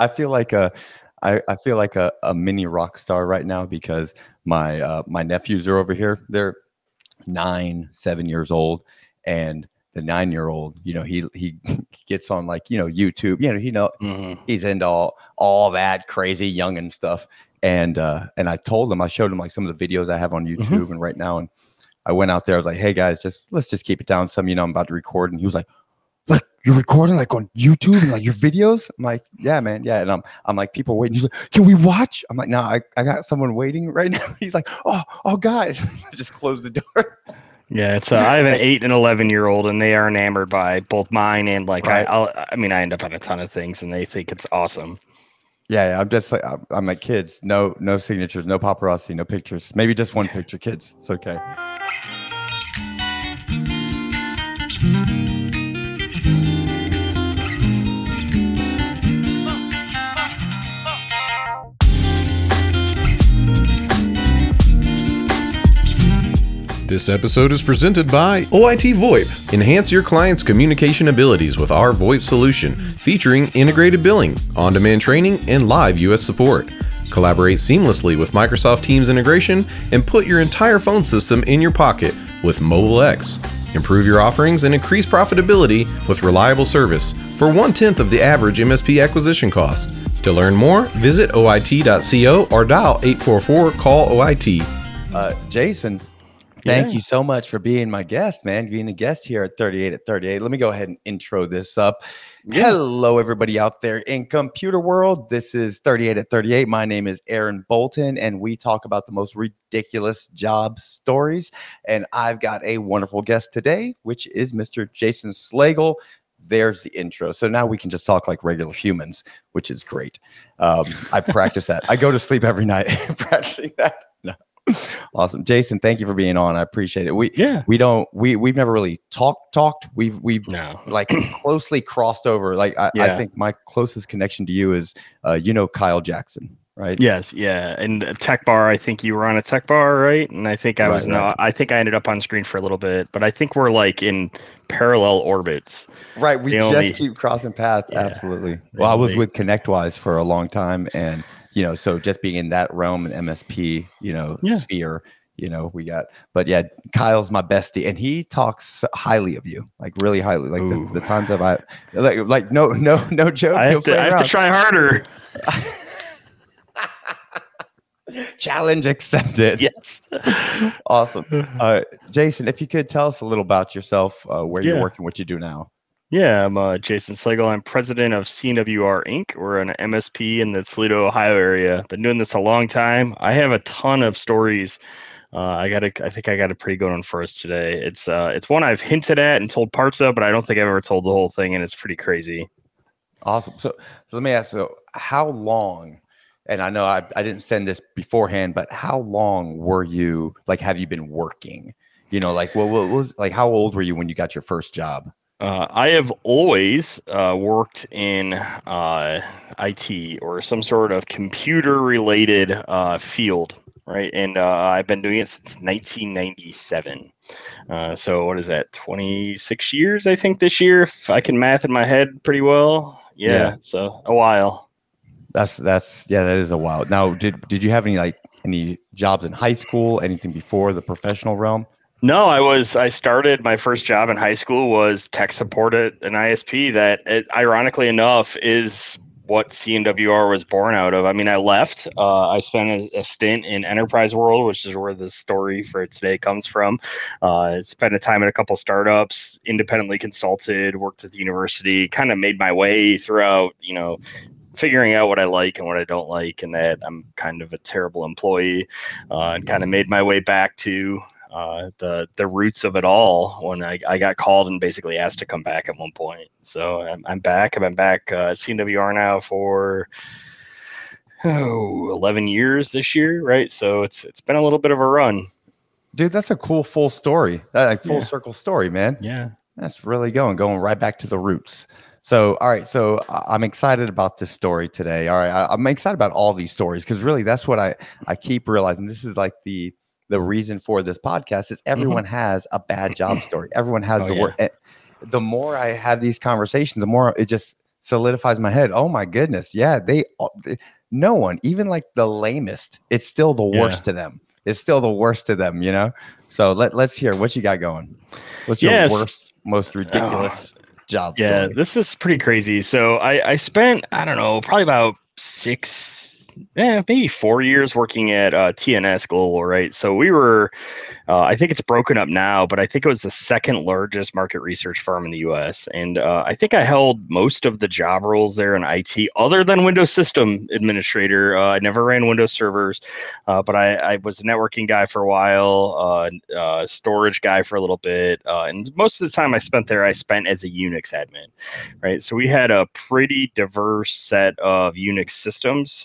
I feel like a mini rock star right now because my my nephews are over here. They're 9, 7 years old, and the 9-year-old, you know, he gets on, like, you know, YouTube, you know, mm-hmm. he's into all that crazy youngin' stuff. And I told him, I showed him like some of the videos I have on YouTube mm-hmm. and right now. And I went out there, I was like, hey guys, let's just keep it down some, you know, I'm about to record. And he was like you're recording like on YouTube and like your videos? I'm like, yeah, man. Yeah. And I'm like, people waiting. He's like, can we watch? I'm like, no, I got someone waiting right now. He's like, oh guys, I just closed the door. Yeah, it's I have an 8 and 11-year-old, and they are enamored by both mine and like right. I end up on a ton of things, and they think it's awesome. Yeah, I'm just like I'm like, kids, no signatures, no paparazzi, no pictures, maybe just one picture, kids. It's okay. This episode is presented by OIT VoIP. Enhance your client's communication abilities with our VoIP solution, featuring integrated billing, on-demand training, and live U.S. support. Collaborate seamlessly with Microsoft Teams integration and put your entire phone system in your pocket with MobileX. Improve your offerings and increase profitability with reliable service for 1/10 of the average MSP acquisition cost. To learn more, visit oit.co or dial 844-CALL-OIT. Jason, Thank you so much for being my guest, man. Being a guest here at 38 at 38. Let me go ahead and intro this up. Yeah. Hello, everybody out there in computer world. This is 38 at 38. My name is Aaron Bolton, and we talk about the most ridiculous job stories. And I've got a wonderful guest today, which is Mr. Jason Slagle. There's the intro. So now we can just talk like regular humans, which is great. I practice that. I go to sleep every night practicing that. No. Awesome, Jason. Thank you for being on. I appreciate it. We've never really talked. We've like closely crossed over. Like I think my closest connection to you is you know Kyle Jackson, right? Yes, yeah. And Tech Bar. I think you were on a Tech Bar, right? And I think I think I ended up on screen for a little bit, but I think we're like in parallel orbits. Right. We just keep crossing paths. Yeah, absolutely. Well, I was with ConnectWise for a long time, and you know, so just being in that realm and MSP, you know, sphere, you know, Kyle's my bestie, and he talks highly of you, like really highly, like the times that I like no joke. I have to try harder. Challenge accepted. Yes. Awesome. Jason, if you could tell us a little about yourself, where you're working, what you do now. Yeah, I'm Jason Slagle. I'm president of CNWR Inc. We're an MSP in the Toledo, Ohio area. Been doing this a long time. I have a ton of stories. I think I got a pretty good one for us today. It's one I've hinted at and told parts of, but I don't think I've ever told the whole thing, and it's pretty crazy. Awesome. So let me ask you, how long, and I know I didn't send this beforehand, but how long were you, like, have you been working? You know, like, what was, like, how old were you when you got your first job? I have always worked in IT or some sort of computer-related field, right? And I've been doing it since 1997. So what is that, 26 years, I think, this year? If I can math in my head pretty well. Yeah. So a while. That is a while. Now, did you have any jobs in high school, anything before the professional realm? No, I started my first job in high school was tech support at an ISP that, ironically enough, is what CNWR was born out of. I mean, I left. I spent a stint in enterprise world, which is where the story for today comes from. Spent a time at a couple startups, independently consulted, worked at the university, kind of made my way throughout, you know, figuring out what I like and what I don't like, and that I'm kind of a terrible employee, and kind of made my way back to the roots of it all when I got called and basically asked to come back at one point. So I'm back. I've been back at CNWR now for 11 years this year, right? So it's been a little bit of a run. Dude, that's a cool full story. Full circle story, man. Yeah. That's really going right back to the roots. So, all right. So I'm excited about this story today. All right. I'm excited about all these stories because really that's what I keep realizing. This is like the reason for this podcast is everyone mm-hmm. has a bad job story. Everyone has the work. The more I have these conversations, the more it just solidifies my head. Oh my goodness. Yeah. No one, even like the lamest, it's still the worst to them. It's still the worst to them, you know? So let's hear what you got going. What's your worst, most ridiculous job story? This is pretty crazy. So I spent, I don't know, probably about 4 years working at TNS Global, right? So we were, I think it's broken up now, but I think it was the second largest market research firm in the U.S. And I think I held most of the job roles there in IT, other than Windows System Administrator. I never ran Windows servers, but I was a networking guy for a while, storage guy for a little bit. And most of the time I spent there, I spent as a Unix admin, right? So we had a pretty diverse set of Unix systems,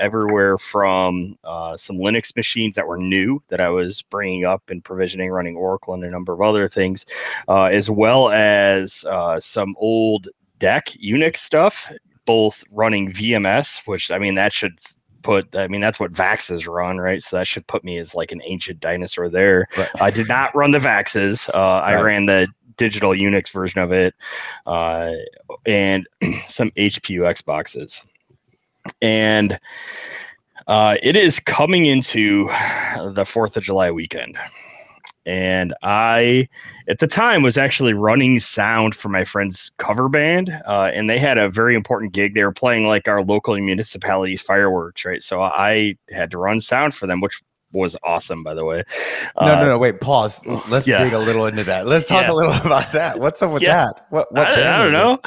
everywhere from some Linux machines that were new that I was bringing up and provisioning, running Oracle and a number of other things, as well as some old DEC Unix stuff, both running VMS, which, I mean, that should that's what Vaxes run, right? So that should put me as like an ancient dinosaur there. Right. I did not run the Vaxes. I ran the digital Unix version of it and some HPUX boxes. And it is coming into the 4th of July weekend. And I, at the time, was actually running sound for my friend's cover band. And they had a very important gig. They were playing like our local municipality's fireworks, right? So I had to run sound for them, which was awesome, by the way. No, wait, pause. Let's dig a little into that. Let's talk a little about that. What's up with that? What I don't know.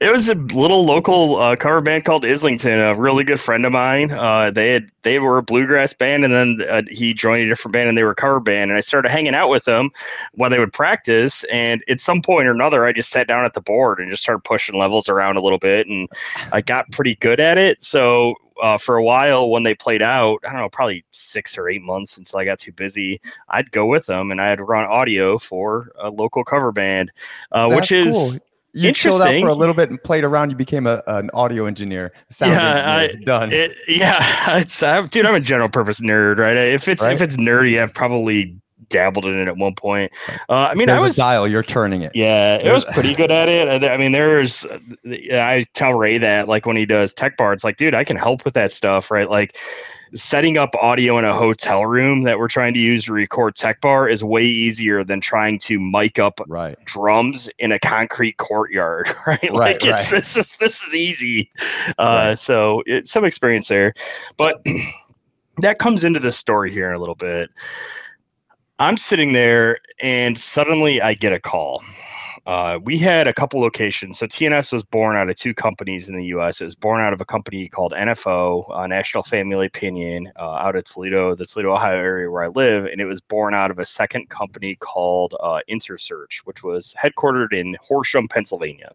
It was a little local cover band called Islington, a really good friend of mine. They were a bluegrass band, and then he joined a different band, and they were a cover band. And I started hanging out with them while they would practice. And at some point or another, I just sat down at the board and just started pushing levels around a little bit, and I got pretty good at it. So for a while, when they played out, I don't know, probably 6 or 8 months until I got too busy, I'd go with them and I'd run audio for a local cover band, which is cool. You chilled out for a little bit and played around. You became an audio engineer. Sound engineer. Done. Dude, I'm a general purpose nerd, right? If it's nerdy, I've probably dabbled in it at one point. I mean, I was a dial. You're turning it. Yeah, it was pretty good at it. I mean, I tell Ray that, like, when he does Tech Bar, it's like, dude, I can help with that stuff, right? Like, setting up audio in a hotel room that we're trying to use to record Tech Bar is way easier than trying to mic up drums in a concrete courtyard, right? Like, this is easy. So it's some experience there, but that comes into the story here in a little bit. I'm sitting there, and suddenly I get a call. We had a couple locations. So TNS was born out of two companies in the U.S. It was born out of a company called NFO, National Family Opinion, out of Toledo, the Toledo, Ohio area where I live. And it was born out of a second company called InterSearch, which was headquartered in Horsham, Pennsylvania.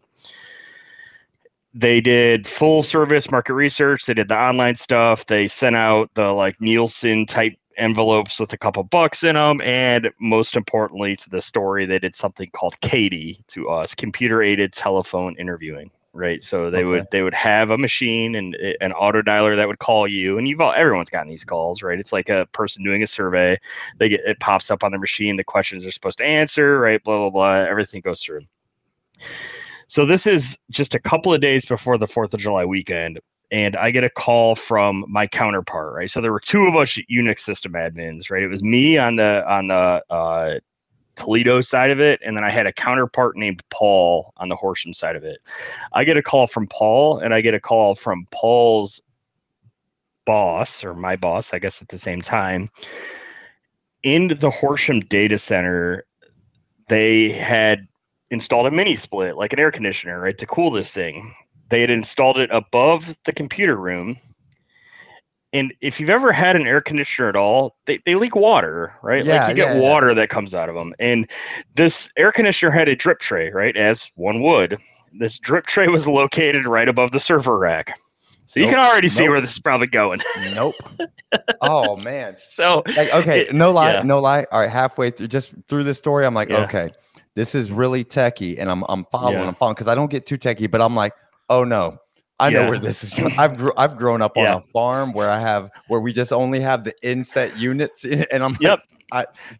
They did full service market research. They did the online stuff. They sent out the like Nielsen type envelopes with a couple bucks in them, and most importantly to the story, they did something called CATI to us, computer aided telephone interviewing, right? So they would have a machine and an auto dialer that would call you, and everyone's gotten these calls, right? It's like a person doing a survey. It pops up on the machine, the questions they're supposed to answer, right? Blah blah blah, everything goes through. So this is just a couple of days before the 4th of July weekend. And I get a call from my counterpart, right? So there were two of us Unix system admins, right? It was me on the Toledo side of it, and then I had a counterpart named Paul on the Horsham side of it. I get a call from Paul, and I get a call from Paul's boss, or my boss, I guess, at the same time. In the Horsham data center, they had installed a mini split, like an air conditioner, right, to cool this thing. They had installed it above the computer room. And if you've ever had an air conditioner at all, they leak water, right? Yeah, like you get water that comes out of them. And this air conditioner had a drip tray, right? As one would. This drip tray was located right above the server rack. So you can already see where this is probably going. Oh, man. So, like, okay, no lie. All right, halfway through, just through this story, I'm like, okay, this is really techie. And I'm following because I don't get too techie, but I'm like, oh no, I know where this is going. I've grown up on a farm where we just only have the inset units in, and I'm like,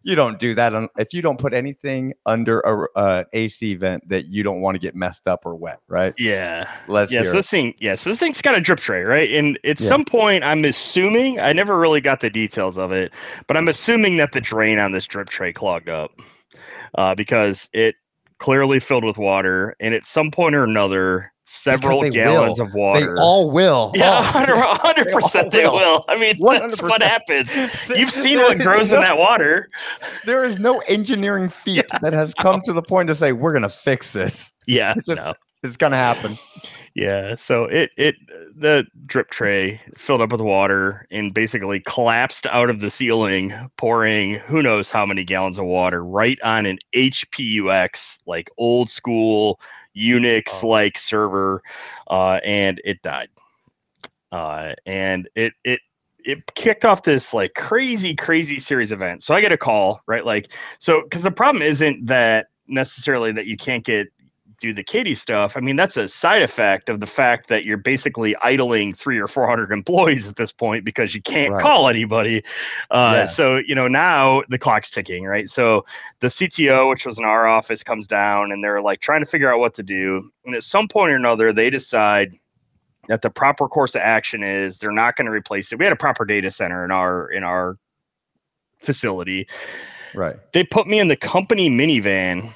you don't do that if you don't put anything under an AC vent that you don't want to get messed up or wet, right? Yeah. So this thing's got a drip tray, right? And at some point, I'm assuming, I never really got the details of it, but I'm assuming that the drain on this drip tray clogged up because it clearly filled with water, and at some point or another, several gallons of water. They all will. Yeah, 100% they will. I mean, 100%. That's what happens. You've seen what grows in that water. There is no engineering feat that has come to the point to say, we're going to fix this. Yeah, it's going to happen. Yeah, so the drip tray filled up with water and basically collapsed out of the ceiling, pouring who knows how many gallons of water right on an HPUX, like old school Unix like server, and it died. And it kicked off this like crazy series of events. So I get a call, right? Like, so because the problem isn't that necessarily that you can't do the Katie stuff. I mean, that's a side effect of the fact that you're basically idling 300 or 400 employees at this point because you can't call anybody. So, now the clock's ticking, right? So the CTO, which was in our office, comes down and they're like trying to figure out what to do. And at some point or another, they decide that the proper course of action is they're not going to replace it. We had a proper data center in our facility. Right. They put me in the company minivan.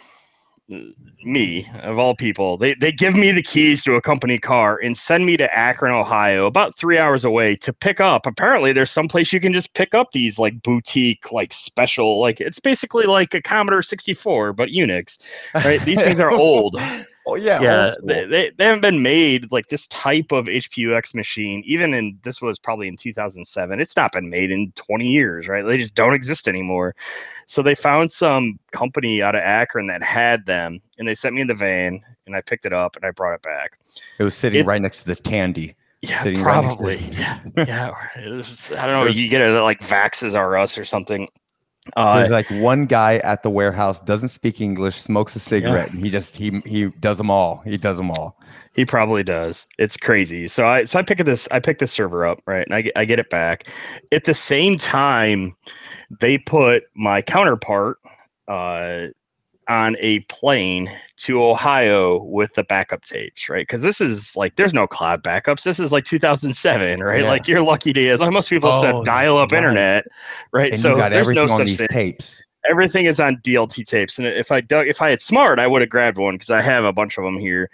Me, of all people, they give me the keys to a company car and send me to Akron, Ohio, about 3 hours away to pick up. Apparently, there's some place you can just pick up these like boutique, like special, like it's basically like a Commodore 64, but Unix, right? These things are old. Oh yeah. They haven't been made, like this type of HPUX machine, even in, this was probably in 2007. It's not been made in 20 years, right? They just don't exist anymore. So they found some company out of Akron that had them, and they sent me in the van, and I picked it up and I brought it back. It was sitting right next to the Tandy. Yeah, probably. Right I don't know. You get it at like Vax's R Us or something. There's like one guy at the warehouse doesn't speak English, smokes a cigarette, and he does them all. He does them all. He probably does. It's crazy. So I pick this server up, right, and I get it back. At the same time, they put my counterpart on a plane to Ohio with the backup tapes, right? Because this is like, there's no cloud backups. This is like 2007, right? Yeah. Like you're lucky to, like most people said, dial up internet, right? And so you got everything on these tapes. Everything is on DLT tapes. And if I had smart, I would have grabbed one because I have a bunch of them here.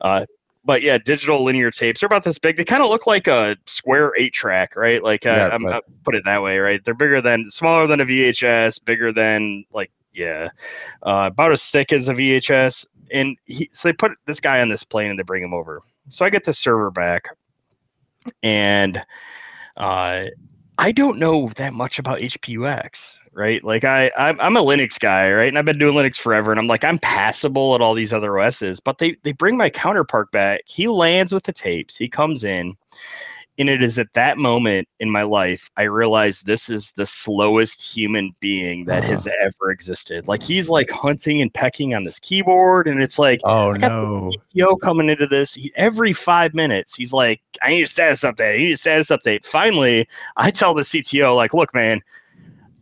But yeah, digital linear tapes are about this big. They kind of look like a square 8-track, right? Like I put it that way, right? They're smaller than a VHS, bigger than like, about as thick as a VHS. And so they put this guy on this plane and they bring him over. So I get the server back, and I don't know that much about HPUX, right? Like I'm a Linux guy, right? And I've been doing Linux forever, and I'm like, I'm passable at all these other OSs. But they bring my counterpart back. He lands with the tapes. He comes in. And it is at that moment in my life, I realized this is the slowest human being that has ever existed. Like he's like hunting and pecking on this keyboard. And it's like, CEO coming into this. Every 5 minutes, he's like, I need a status update. Finally, I tell the CTO, like, look, man,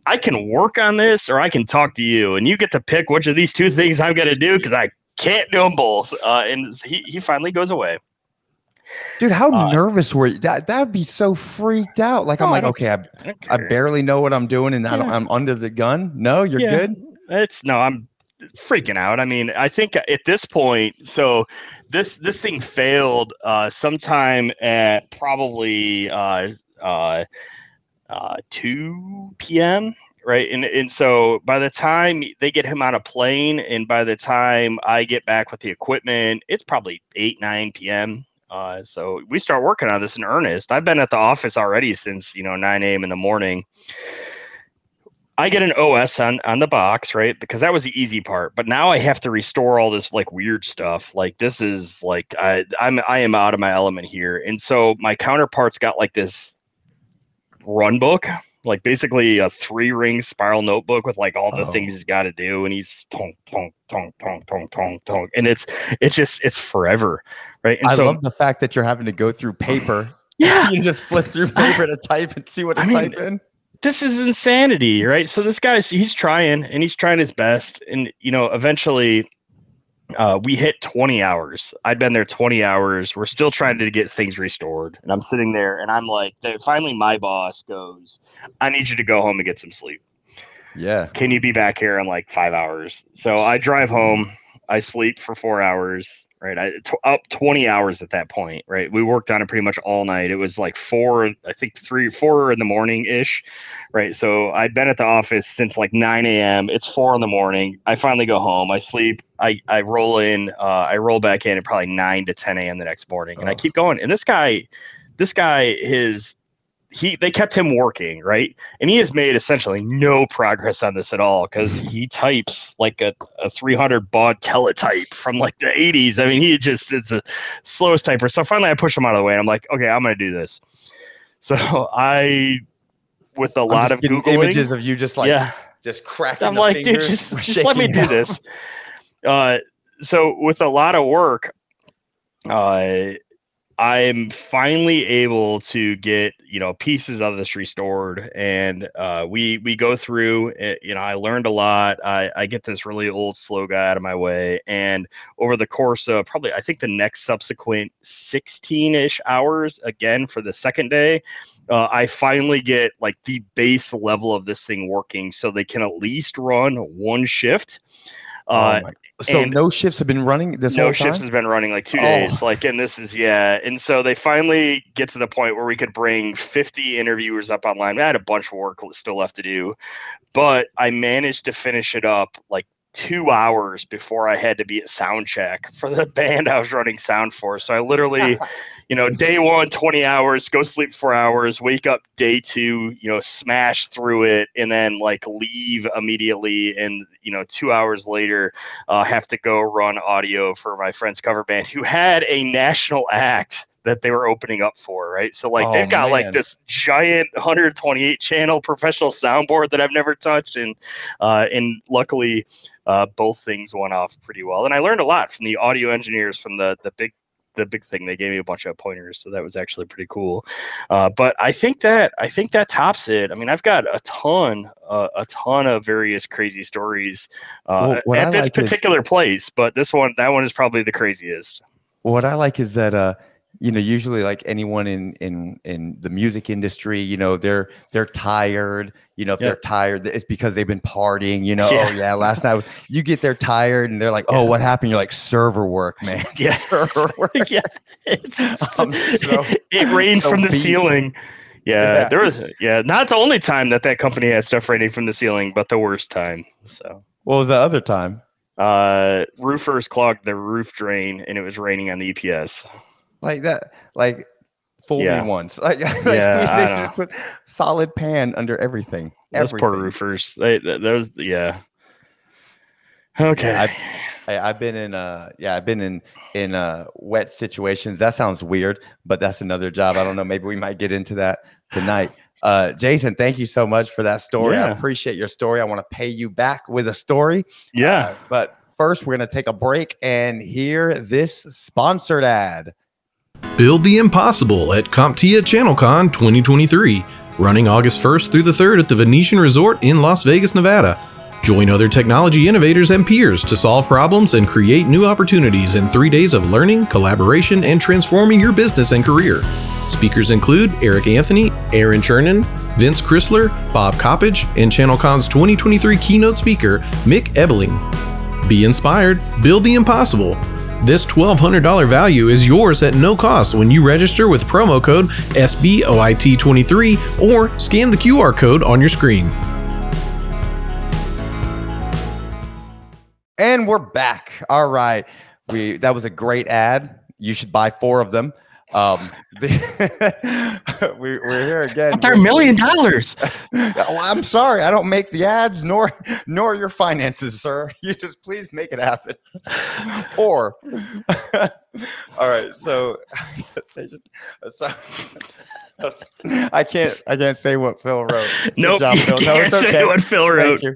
I can work on this or I can talk to you. And you get to pick which of these two things I'm going to do because I can't do them both. And he finally goes away. Dude, how nervous were you? That would be so freaked out. Like, I'm like, okay, I barely know what I'm doing, and I'm under the gun. No, you're good? I'm freaking out. I mean, I think at this point, so this thing failed sometime at probably 2 p.m., right? And so by the time they get him on a plane and by the time I get back with the equipment, it's probably 8, 9 p.m., so we start working on this in earnest. I've been at the office already since 9 a.m. in the morning. I get an OS on the box, right? Because that was the easy part. But now I have to restore all this like weird stuff. Like this is like I am out of my element here. And so my counterpart's got like this run book like basically a 3-ring spiral notebook with like all the things he's got to do, and he's tonk tonk tonk tonk tonk tonk tonk, and it's forever, right? And I love the fact that you're having to go through paper. Yeah, you just flip through paper to type and see what to type in. This is insanity, right? So this guy's he's trying his best, and you know, eventually. We hit 20 hours. I'd been there 20 hours. We're still trying to get things restored. And I'm sitting there and I'm like, finally my boss goes, I need you to go home and get some sleep. Yeah. Can you be back here in like 5 hours? So I drive home. I sleep for 4 hours, right? Up 20 hours at that point, right? We worked on it pretty much all night. It was like 4 in the morning ish, right? So I'd been at the office since like 9 a.m. It's 4 in the morning. I finally go home. I sleep. I roll back in at probably 9 to 10 a.m. the next morning, and I keep going. And they kept him working, right? And he has made essentially no progress on this at all, because he types like a 300 baud teletype from like the 80s. I mean, it's the slowest typer. So finally I push him out of the way, and I'm like, okay, I'm going to do this. So with a lot of Googling. Images of you just like, just cracking the fingers. I'm like, dude, just let me do this. So with a lot of work, I'm finally able to get, you know, pieces of this restored, and we go through it, you know, I learned a lot. I get this really old slow guy out of my way, and over the course of probably, I think the next subsequent 16-ish hours, again for the second day, I finally get like the base level of this thing working, so they can at least run one shift. So no shifts have been running this whole time? No shifts has been running like 2 days. And so they finally get to the point where we could bring 50 interviewers up online. I had a bunch of work still left to do, but I managed to finish it up like 2 hours before I had to be at sound check for the band I was running sound for. So I literally, you know, day one, 20 hours, go sleep 4 hours, wake up day two, you know, smash through it, and then like leave immediately. And, you know, 2 hours later, have to go run audio for my friend's cover band who had a national act that they were opening up for, right? So like they've got like this giant 128 channel professional soundboard that I've never touched, and luckily both things went off pretty well. And I learned a lot from the audio engineers from the big thing. They gave me a bunch of pointers, so that was actually pretty cool. But I think that tops it. I mean, I've got a ton of various crazy stories at this particular place, but that one is probably the craziest. What I like is that you know, usually like anyone in the music industry, you know, they're tired, you know, if they're tired, it's because they've been partying, you know, last night you get there tired and they're like, what happened? You're like, server work, man. Yeah. Server work. Yeah. It rained from the ceiling. Yeah. There was, not the only time that company had stuff raining from the ceiling, but the worst time. So what was the other time? Roofers clogged the roof drain and it was raining on the EPS. Like that, like fool me once. They just put solid pan under everything. Those poor roofers. Those. Okay. Yeah, I've been in wet situations. That sounds weird, but that's another job. I don't know. Maybe we might get into that tonight. Jason, thank you so much for that story. Yeah. I appreciate your story. I want to pay you back with a story. Yeah. But first, we're going to take a break and hear this sponsored ad. Build the impossible at CompTIA ChannelCon 2023, running August 1st through the 3rd at the Venetian Resort in Las Vegas, Nevada. Join other technology innovators and peers to solve problems and create new opportunities in 3 days of learning, collaboration, and transforming your business and career. Speakers include Eric Anthony, Aaron Chernin, Vince Chrysler, Bob Coppage, and ChannelCon's 2023 keynote speaker, Mick Ebeling. Be inspired, build the impossible. This $1,200 value is yours at no cost when you register with promo code SBOIT23 or scan the QR code on your screen. And we're back. All right. That was a great ad. You should buy 4 of them. We're here again. That's our $1 million. Oh, I'm sorry, I don't make the ads nor your finances, sir. You just please make it happen. Or all right, so station. I can't say what Phil wrote. Nope, job, Phil. No, it's okay. Say what Phil wrote. Thank you.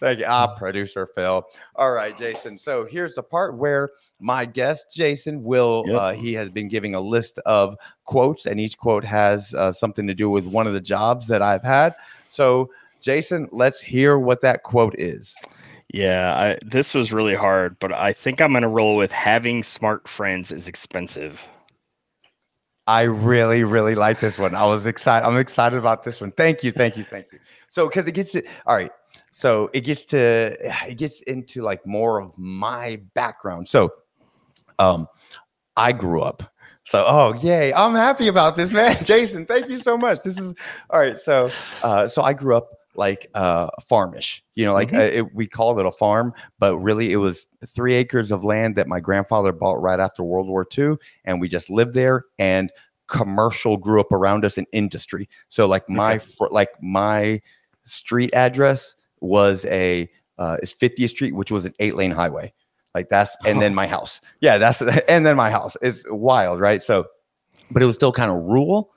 Thank you. Producer Phil. All right, Jason. So here's the part where my guest, Jason, will, he has been giving a list of quotes, and each quote has something to do with one of the jobs that I've had. So, Jason, let's hear what that quote is. Yeah, this was really hard, but I think I'm going to roll with having smart friends is expensive. I really, really like this one. I was excited. I'm excited about this one. Thank you. So, because it gets it. All right. So it gets into like more of my background. So, I grew up. So, oh, yay. I'm happy about this, man. Jason, thank you so much. This is all right. So, I grew up like farmish, we called it a farm, but really it was 3 acres of land that my grandfather bought right after World War II. And we just lived there, and commercial grew up around us in industry. So like my street address was is 50th Street, which was an 8-lane highway. Like that's, and then my house. Yeah, that's, and then my house. It's wild, right? So, but it was still kind of rural,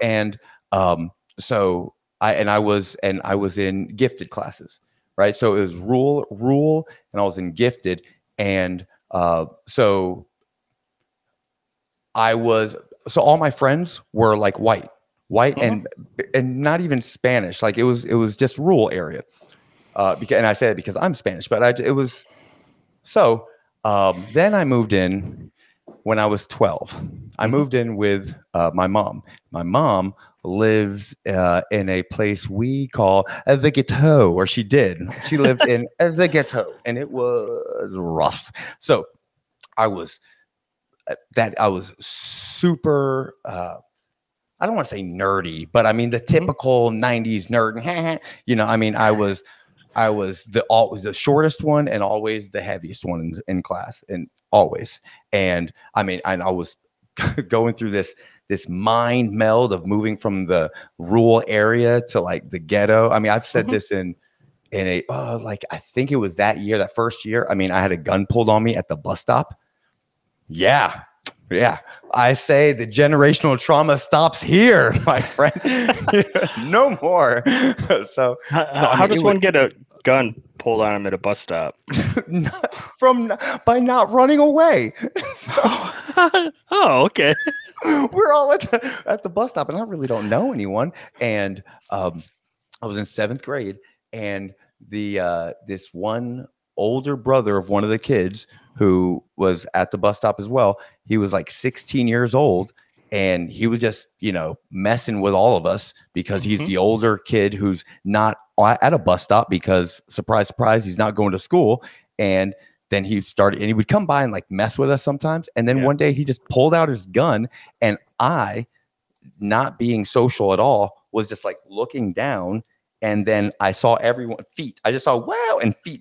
and so I was in gifted classes, right? So it was rural, and I was in gifted, and so I was. So all my friends were like white, and not even Spanish. Like it was just rural area. Because, and I say it because I'm Spanish, but it was. So then I moved in when I was 12. I moved in with my mom. My mom lives in a place we call the ghetto, or she did. She lived in the ghetto, and it was rough. So I was super, I don't want to say nerdy, but I mean the typical 90s nerd. I was the shortest one and always the heaviest one in class, and always. And I mean, I was going through this mind meld of moving from the rural area to like the ghetto. I mean, I've said this in I think it was that first year. I mean, I had a gun pulled on me at the bus stop. Yeah. I say the generational trauma stops here, my friend. No more. So how does one get a gun pulled on him at a bus stop? by not running away. So, oh, okay. We're all at the bus stop, and I really don't know anyone. And I was in 7th grade, and the this one older brother of one of the kids who was at the bus stop as well. He was like 16 years old, and he was just, messing with all of us because he's the older kid who's not at a bus stop because surprise, surprise, he's not going to school. And then he would come by and like mess with us sometimes. And then one day he just pulled out his gun, and I, not being social at all, was just like looking down. And then I saw feet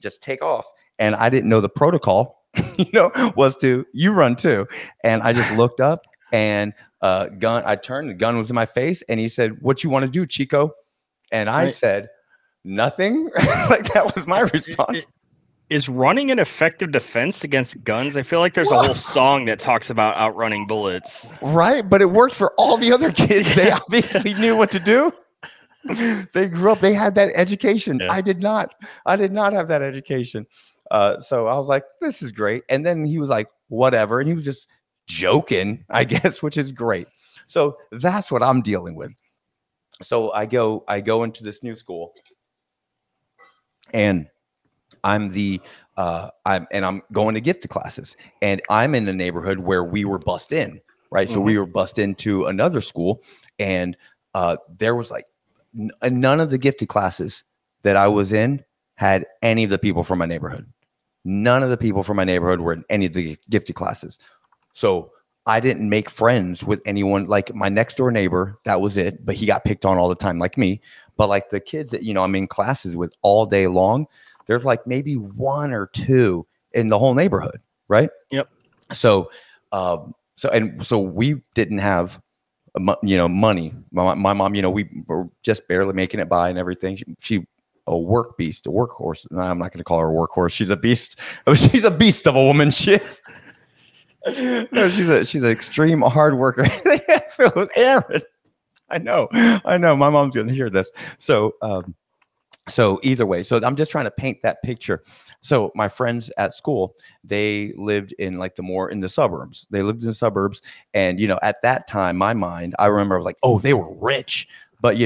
just take off. And I didn't know the protocol, was to, you run too. And I just looked up, and I turned, the gun was in my face. And he said, "What you want to do, Chico?" And I said, "Nothing." Like that was my response. Is running an effective defense against guns? I feel like there's a whole song that talks about outrunning bullets. Right. But it worked for all the other kids. They obviously knew what to do. They grew up, they had that education. Yeah. I did not have that education. So I was like, this is great. And then he was like, whatever. And he was just joking, I guess, which is great. So that's what I'm dealing with. So I go into this new school, and I'm going to gifted classes, and I'm in the neighborhood where we were bussed in, right? So we were bussed into another school, and there was like, none of the gifted classes that I was in had any of the people from my neighborhood. None of the people from my neighborhood were in any of the gifted classes. So I didn't make friends with anyone, like my next door neighbor. That was it. But he got picked on all the time, like me. But like the kids that, I'm in classes with all day long, there's like maybe one or two in the whole neighborhood. Right. Yep. So So we didn't have, money. My mom, we were just barely making it by and everything. She a work beast, a workhorse. No, I'm not going to call her a workhorse. She's a beast. She's a beast of a woman. She is. No, she's an extreme hard worker. So was Aaron. I know. My mom's going to hear this. So either way, so I'm just trying to paint that picture. So my friends at school, they lived in the suburbs. They lived in the suburbs. And, at that time, my mind, I remember I was like, oh, they were rich. But,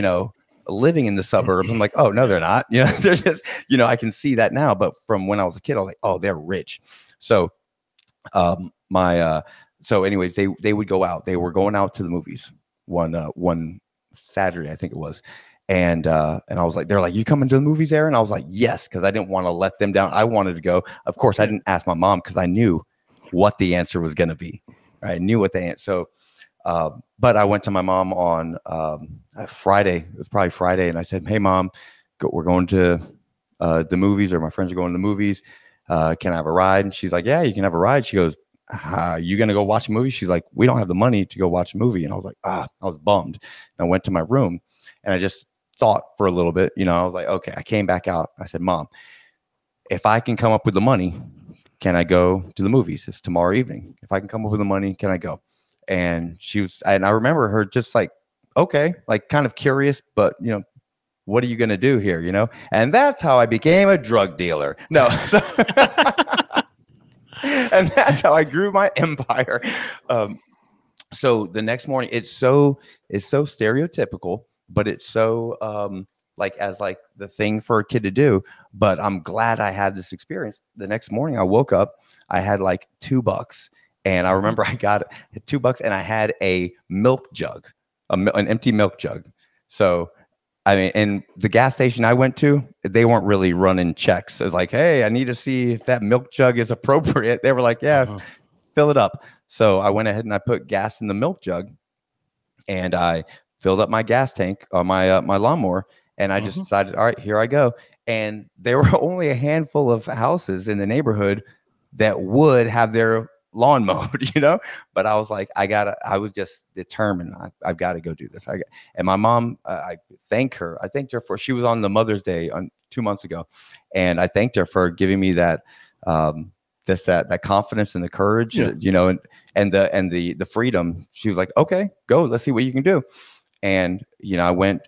living in the suburbs, I'm like, oh, no, they're not. They're just, I can see that now. But from when I was a kid, I was like, oh, they're rich. So anyways, they would go out. They were going out to the movies one Saturday, I think it was. And I was like, they're like, you coming to the movies, Aaron? I was like, yes, because I didn't want to let them down. I wanted to go. Of course, I didn't ask my mom because I knew what the answer was going to be. I knew what the answer. So, but I went to my mom on Friday. It was probably Friday. And I said, hey, Mom, we're going to the movies, or my friends are going to the movies. Can I have a ride? And she's like, yeah, you can have a ride. She goes, you going to go watch a movie? She's like, we don't have the money to go watch a movie. And I was like, I was bummed. And I went to my room and I just thought for a little bit, I was like, okay, I came back out. I said, Mom, if I can come up with the money, can I go to the movies? It's tomorrow evening. If I can come up with the money, can I go? And I remember her just like, okay, like kind of curious, but what are you going to do here? And that's how I became a drug dealer. No. And that's how I grew my empire. So the next morning, it's so stereotypical, but it's so the thing for a kid to do. But I'm glad I had this experience. The next morning I woke up, I had like $2, and I remember I got $2 and I had a milk jug, an empty milk jug. So, and the gas station I went to, they weren't really running checks. It was like, hey, I need to see if that milk jug is appropriate. They were like, yeah, fill it up. So I went ahead and I put gas in the milk jug and I filled up my gas tank on my lawnmower, and I just decided, all right, here I go. And there were only a handful of houses in the neighborhood that would have their lawn mowed, But I was like, I was just determined. I've got to go do this. And my mom, I thank her. I thanked her she was on the Mother's Day 2 months ago, and I thanked her for giving me that that confidence and the courage, and the freedom. She was like, okay, go. Let's see what you can do. And, I went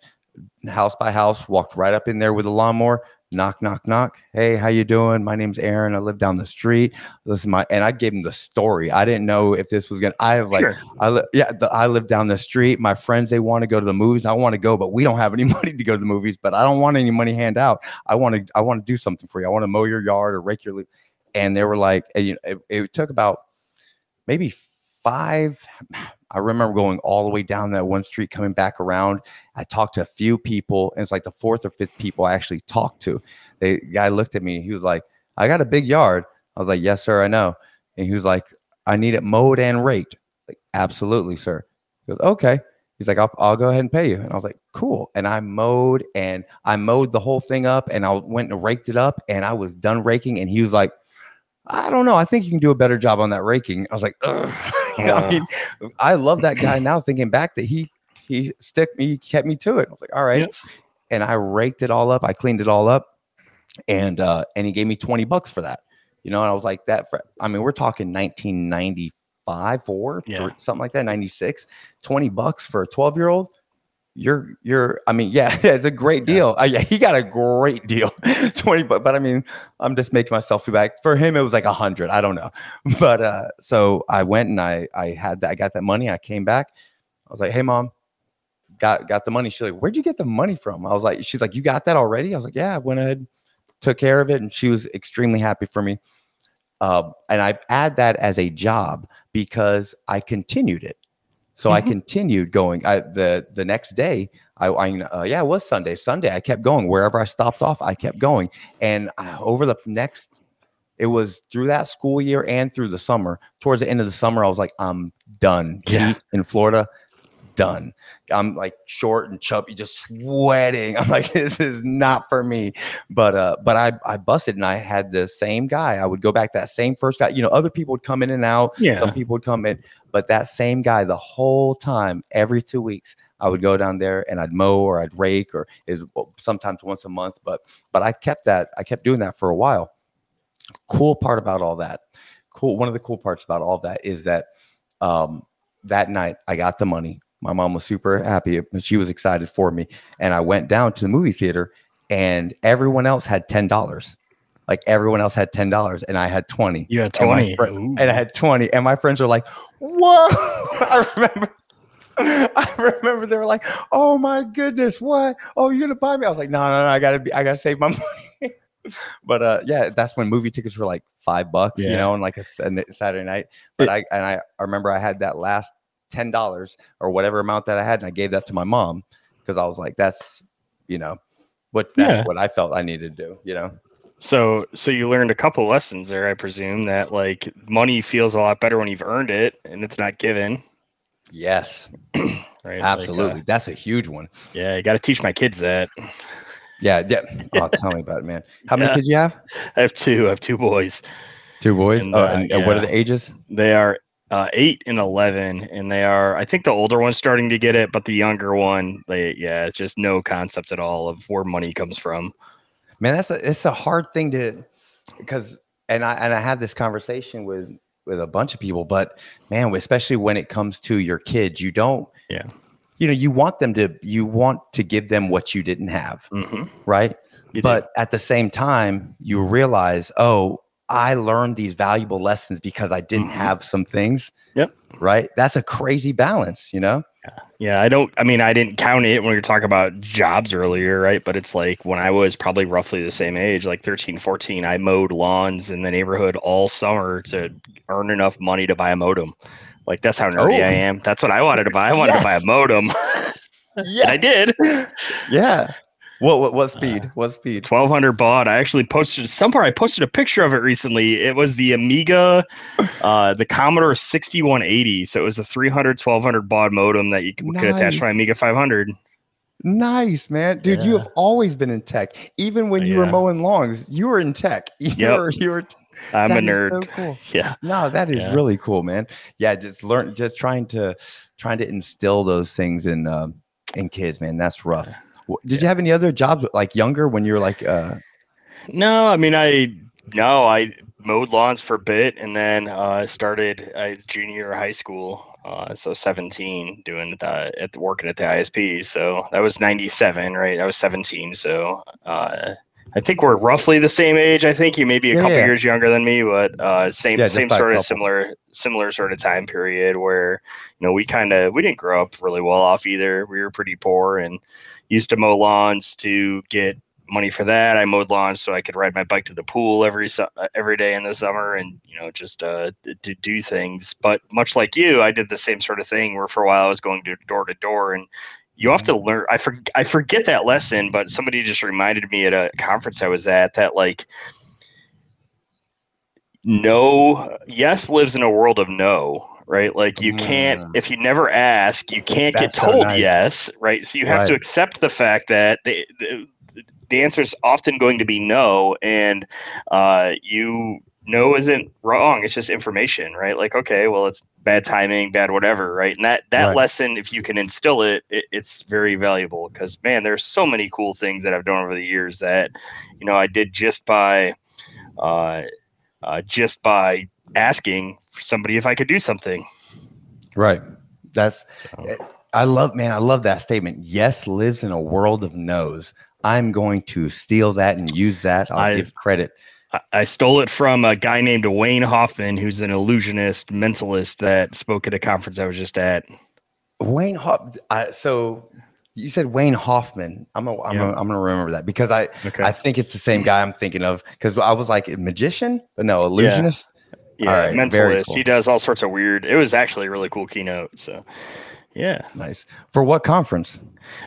house by house, walked right up in there with a lawnmower, knock, knock, knock. Hey, how you doing? My name's Aaron. I live down the street. This is and I gave him the story. I didn't know if this was going to, I live down the street. My friends, they want to go to the movies. I want to go, but we don't have any money to go to the movies, but I don't want any money hand out. I want to do something for you. I want to mow your yard or rake your leaf. And they were like, it took about maybe five. I remember going all the way down that one street, coming back around. I talked to a few people, and it's like the fourth or fifth people I actually talked to. The guy looked at me. He was like, I got a big yard. I was like, yes, sir, I know. And he was like, I need it mowed and raked. Like, absolutely, sir. He goes, okay. He's like, I'll go ahead and pay you. And I was like, cool. And I mowed the whole thing up, and I went and raked it up, and I was done raking. And he was like, I don't know. I think you can do a better job on that raking. I was like, ugh. I love that guy now, thinking back that he kept me to it. I was like, all right. Yep. And I raked it all up. I cleaned it all up. And he gave me $20 for that. And I was like that. We're talking 1995, something like that. 96, $20 for a 12-year-old. It's a great deal. He got a great deal, $20. But I'm just making myself feel bad. For him, it was like 100. I don't know. But so I went and I got that money. I came back. I was like, hey, Mom, got the money. She's like, where'd you get the money from? I was like, she's like, you got that already? I was like, yeah, I went ahead, took care of it, and she was extremely happy for me. And I add that as a job because I continued it. So I continued going. The next day, it was Sunday. Sunday, I kept going. Wherever I stopped off, I kept going. And it was through that school year and through the summer. Towards the end of the summer, I was like, I'm done. Heat in Florida, done. I'm like short and chubby, just sweating. I'm like, this is not for me. But I busted, and I had the same guy. I would go back to that same first guy. You know, other people would come in and out. Yeah. Some people would come in, but that same guy the whole time, every 2 weeks, I would go down there and I'd mow or I'd rake, or is sometimes once a month. But I kept that. I kept doing that for a while. Cool part about all that. Cool. One of the cool parts about all that is that that night I got the money. My mom was super happy. She was excited for me. And I went down to the movie theater, and everyone else had $10. Like everyone else had $10, and I had 20. You had 20. And I had 20. And my friends were like, whoa. I remember they were like, oh my goodness, what? Oh, you're gonna buy me? I was like, no, I gotta save my money. But yeah, that's when movie tickets were like $5, yeah, you know, and like a Saturday night. But I remember I had that last $10 or whatever amount that I had, and I gave that to my mom because I was like, that's, you know, what I felt I needed to do, you know. So you learned a couple lessons there, I presume, that like money feels a lot better when you've earned it and it's not given. Yes, right. Absolutely. Like, that's a huge one. Yeah, I got to teach my kids that. Yeah. Oh, tell me about it, man. How many kids you have? I have two. I have two boys. Two boys? And, and what are the ages? They are 8 and 11, and they are, I think the older one's starting to get it, but the younger one, it's just no concept at all of where money comes from. Man, it's a hard thing to, because, and I had this conversation with a bunch of people, but man, especially when it comes to your kids, you don't, you know, you want to give them what you didn't have. Mm-hmm. Right. At the same time, you realize, oh, I learned these valuable lessons because I didn't have some things. Yep. Right. That's a crazy balance, you know? Yeah. I didn't count it when we were talking about jobs earlier. Right. But it's like when I was probably roughly the same age, like 13, 14, I mowed lawns in the neighborhood all summer to earn enough money to buy a modem. Like, that's how nerdy I am. That's what I wanted to buy. I wanted to buy a modem. Yeah, I did. Yeah. What speed? What speed? 1200 baud. I actually posted somewhere. I posted a picture of it recently. It was the Amiga, the Commodore 6180. So it was a 300 1200 baud modem that you could attach to my Amiga 500. Nice, man, dude. Yeah. You have always been in tech. Even when you were mowing lawns, you were in tech. You were. I'm a nerd. So cool. Yeah. No, that is really cool, man. Yeah, just trying to instill those things in kids, man. That's rough. Did you have any other jobs like younger when you were like? I mowed lawns for a bit, and then I started junior high school, so 17, doing that at working at the ISP. So that was 97, right? I was 17, so I think we're roughly the same age. I think you may be a couple years younger than me, but same sort of similar sort of time period where, you know, we didn't grow up really well off either. We were pretty poor and used to mow lawns to get money for that. I mowed lawns so I could ride my bike to the pool every day in the summer and, you know, just to do things. But much like you, I did the same sort of thing where for a while I was going to door and you have to learn. I forget that lesson, but somebody just reminded me at a conference I was at that, like, no, yes lives in a world of no, right? Like, you can't, if you never ask, you can't get told yes, right? So you have to accept the fact that the answer is often going to be no, and no isn't wrong. It's just information, right? Like, okay, well, it's bad timing, bad whatever, right? And that lesson, if you can instill it, it's very valuable because, man, there's so many cool things that I've done over the years that, you know, I did just by asking somebody if I could do something. Right. I love that statement. Yes lives in a world of no's. I'm going to steal that and use that. I'll give credit. I stole it from a guy named Wayne Hoffman, who's an illusionist mentalist that spoke at a conference I was just at. Wayne Hoffman. So you said Wayne Hoffman. I'm gonna remember that because I think it's the same guy I'm thinking of because I was like a magician, but no, illusionist. Yeah, right, mentalist. Cool. He does all sorts of weird. It was actually a really cool keynote. So yeah, nice. For what conference?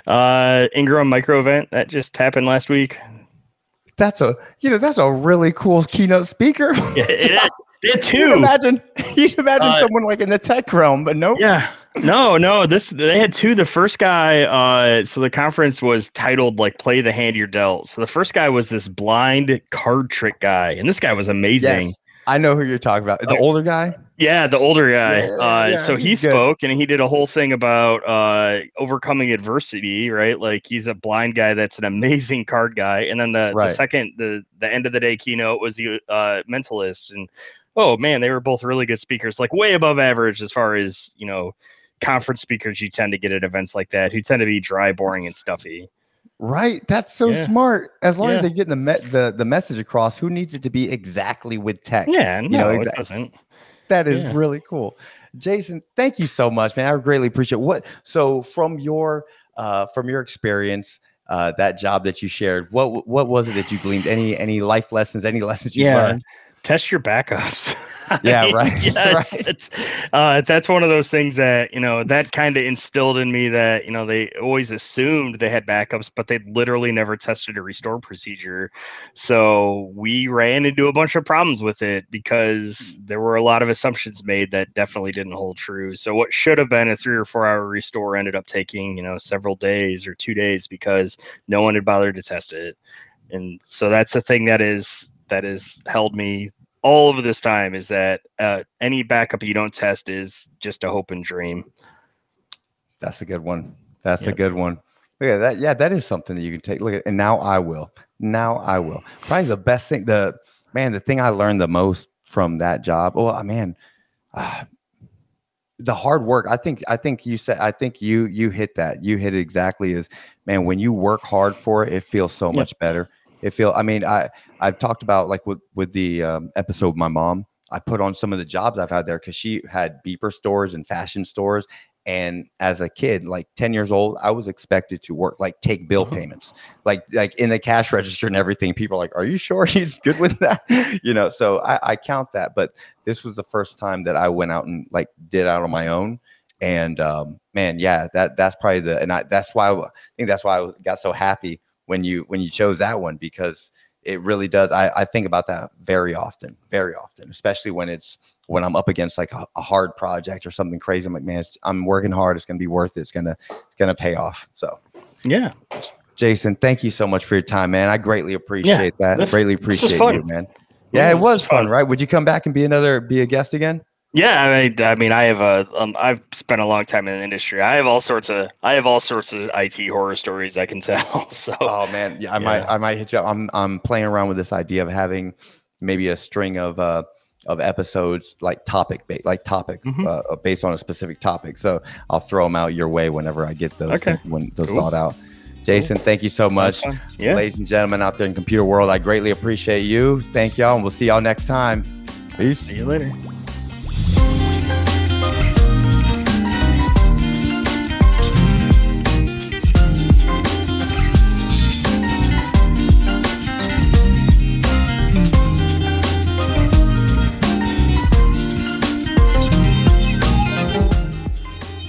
Ingram Micro event that just happened last week. That's a really cool keynote speaker. Yeah, it is. It too. You'd imagine someone like in the tech realm, but nope. Yeah. No. They had two. The first guy, so the conference was titled like "Play the Hand You're Dealt." So the first guy was this blind card trick guy, and this guy was amazing. Yes, I know who you're talking about. The older guy. Yeah, the older guy. So he spoke and he did a whole thing about overcoming adversity, right? Like he's a blind guy that's an amazing card guy. And then the second, the end of the day keynote was the mentalist. And oh man, they were both really good speakers, like way above average as far as, you know, conference speakers you tend to get at events like that who tend to be dry, boring, and stuffy. Right. That's so smart. As long as they get the message across, who needs it to be exactly with tech? Yeah, it doesn't. That is really cool. Jason, thank you so much, man. I greatly appreciate it. So from your experience, that job that you shared, what was it that you gleaned? Any life lessons, any lessons you learned? Test your backups. Yeah, right. Yes, right. That's one of those things that, you know, that kind of instilled in me that, you know, they always assumed they had backups, but they literally never tested a restore procedure. So we ran into a bunch of problems with it because there were a lot of assumptions made that definitely didn't hold true. So what should have been a 3 or 4 hour restore ended up taking, you know, several days or 2 days because no one had bothered to test it. And so that's the thing that has held me all of this time is that any backup you don't test is just a hope and dream. That's a good one. That's a good one. Look at that. Yeah, that is something that you can take. Look at, and now I will. Probably the best thing, the thing I learned the most from that job. Oh man, the hard work. I think you said. I think you hit that. You hit it exactly. Is man, when you work hard for it, it feels so much better. I've talked about like with the episode with my mom, I put on some of the jobs I've had there because she had beeper stores and fashion stores. And as a kid, like 10 years old, I was expected to work, like take bill payments, like in the cash register and everything. People are like, are you sure he's good with that? You know, so I count that. But this was the first time that I went out and like did out on my own. And man, yeah, that's probably that's why I got so happy when you chose that one, because it really does. I think about that very often, especially when I'm up against like a hard project or something crazy. I'm like, man, I'm working hard. It's going to be worth it. It's going to pay off. So yeah. Jason, thank you so much for your time, man. I greatly appreciate that. I greatly appreciate you, man. Yeah, it was fun, right? Would you come back and be a guest again? Yeah, I mean, I have I've spent a long time in the industry. I have all sorts of IT horror stories I can tell. So, oh man, yeah, I might hit you up. I'm playing around with this idea of having maybe a string of episodes like topic based on a specific topic. So I'll throw them out your way whenever I get those thought out. Jason, thank you so much, ladies and gentlemen out there in computer world. I greatly appreciate you. Thank y'all, and we'll see y'all next time. Peace. See you later.